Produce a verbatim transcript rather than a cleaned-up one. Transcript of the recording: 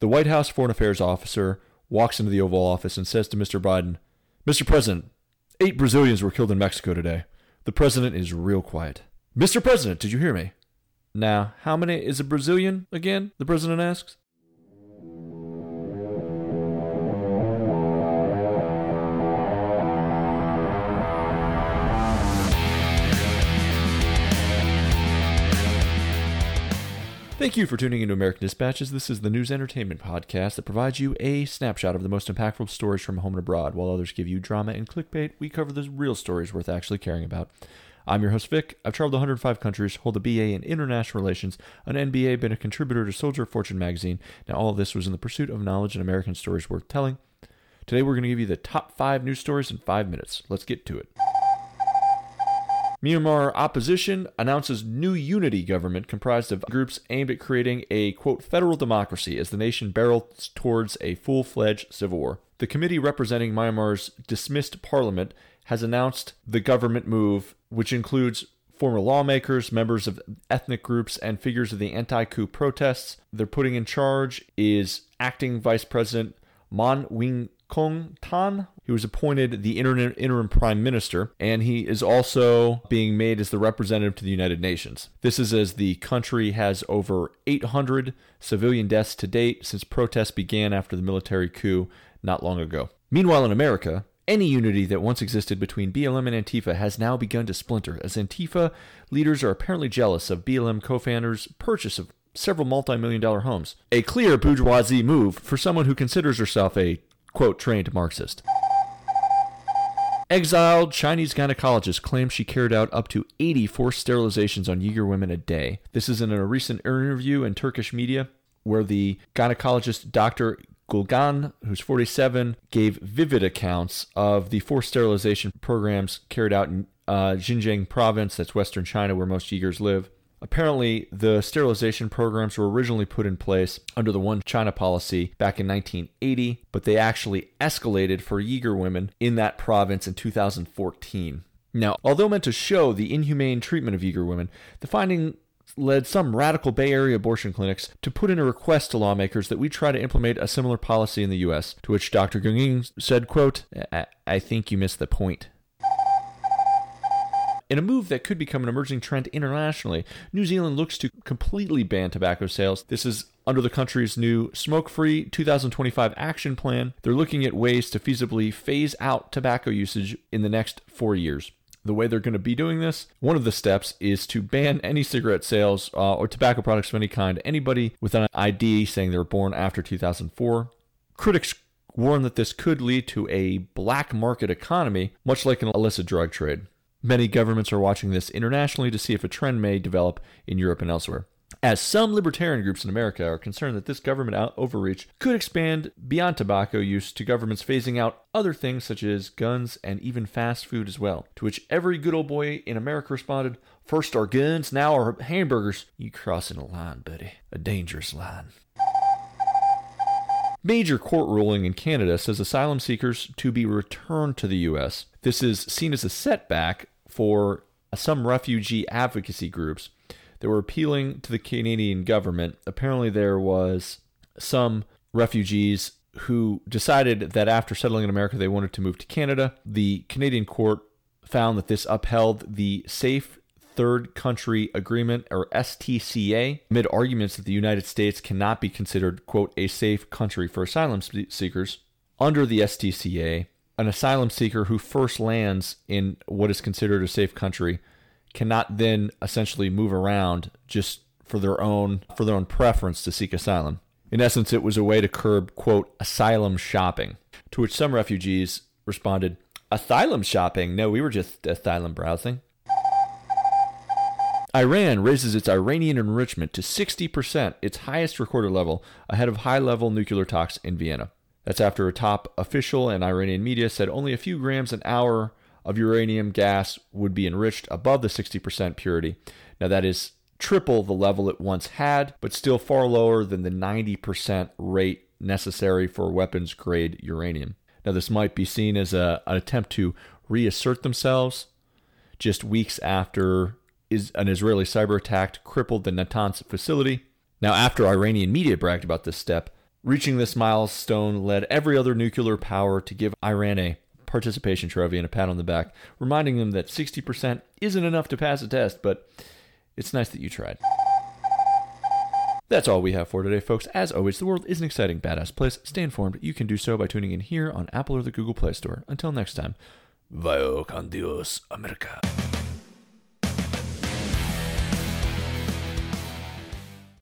The White House Foreign Affairs officer walks into the Oval Office and says to Mister Biden, "Mister President, eight Brazilians were killed in Mexico today." The president is real quiet. "Mister President, did you hear me?" "Now, how many is a Brazilian again?" the president asks. Thank you for tuning into American Dispatches. This is the news entertainment podcast that provides you a snapshot of the most impactful stories from home and abroad. While others give you drama and clickbait, we cover the real stories worth actually caring about. I'm your host, Vic. I've traveled one hundred five countries, hold a B A in International Relations, an M B A, been a contributor to Soldier of Fortune magazine. Now, all of this was in the pursuit of knowledge and American stories worth telling. Today, we're going to give you the top five news stories in five minutes. Let's get to it. Myanmar opposition announces new unity government comprised of groups aimed at creating a, quote, federal democracy as the nation barrels towards a full-fledged civil war. The committee representing Myanmar's dismissed parliament has announced the government move, which includes former lawmakers, members of ethnic groups, and figures of the anti-coup protests. They're putting in charge is acting Vice President Mon Win Khaing Thann. He was appointed the interim, interim prime minister, and he is also being made as the representative to the United Nations. This is as the country has over eight hundred civilian deaths to date since protests began after the military coup not long ago. Meanwhile, in America, any unity that once existed between B L M and Antifa has now begun to splinter, as Antifa leaders are apparently jealous of B L M co-founders' purchase of several multi-million dollar homes. A clear bourgeoisie move for someone who considers herself a, quote, trained Marxist. Exiled Chinese gynecologist claims she carried out up to eighty forced sterilizations on Uyghur women a day. This is in a recent interview in Turkish media where the gynecologist Doctor Gulgan, who's forty-seven, gave vivid accounts of the forced sterilization programs carried out in uh, Xinjiang province, that's western China where most Uyghurs live. Apparently, the sterilization programs were originally put in place under the One China policy back in nineteen eighty, but they actually escalated for Uyghur women in that province in two thousand fourteen. Now, although meant to show the inhumane treatment of Uyghur women, the finding led some radical Bay Area abortion clinics to put in a request to lawmakers that we try to implement a similar policy in the U S, to which Doctor Gung Ying said, quote, I-, I think you missed the point. In a move that could become an emerging trend internationally, New Zealand looks to completely ban tobacco sales. This is under the country's new smoke-free two thousand twenty-five action plan. They're looking at ways to feasibly phase out tobacco usage in the next four years. The way they're going to be doing this, one of the steps is to ban any cigarette sales uh, or tobacco products of any kind, anybody with an I D saying they were born after two thousand four. Critics warn that this could lead to a black market economy, much like an illicit drug trade. Many governments are watching this internationally to see if a trend may develop in Europe and elsewhere, as some libertarian groups in America are concerned that this government out- overreach could expand beyond tobacco use to governments phasing out other things such as guns and even fast food as well, to which every good old boy in America responded, first our guns, now our hamburgers. You crossing a line, buddy. A dangerous line. Major court ruling in Canada says asylum seekers to be returned to the U S. This is seen as a setback for some refugee advocacy groups that were appealing to the Canadian government. Apparently there was some refugees who decided that after settling in America, they wanted to move to Canada. The Canadian court found that this upheld the Safe Third Country Agreement, or S T C A, amid arguments that the United States cannot be considered, quote, a safe country for asylum seekers. Under the S T C A, an asylum seeker who first lands in what is considered a safe country cannot then essentially move around just for their own for their own preference to seek asylum. In essence, it was a way to curb, quote, asylum shopping, to which some refugees responded, asylum shopping? No, we were just asylum browsing. Iran raises its Iranian enrichment to sixty percent, its highest recorded level, ahead of high-level nuclear talks in Vienna. That's after a top official in Iranian media said only a few grams an hour of uranium gas would be enriched above the sixty percent purity. Now that is triple the level it once had, but still far lower than the ninety percent rate necessary for weapons-grade uranium. Now this might be seen as a, an attempt to reassert themselves just weeks after is an Israeli cyber attack crippled the Natanz facility. Now, after Iranian media bragged about this step, Reaching this milestone led every other nuclear power to give Iran a participation trophy and a pat on the back, reminding them that sixty percent isn't enough to pass a test, but it's nice that you tried. That's all we have for today, folks. As always, the world is an exciting, badass place. Stay informed. You can do so by tuning in here on Apple or the Google Play Store. Until next time, Vaya con Dios, America.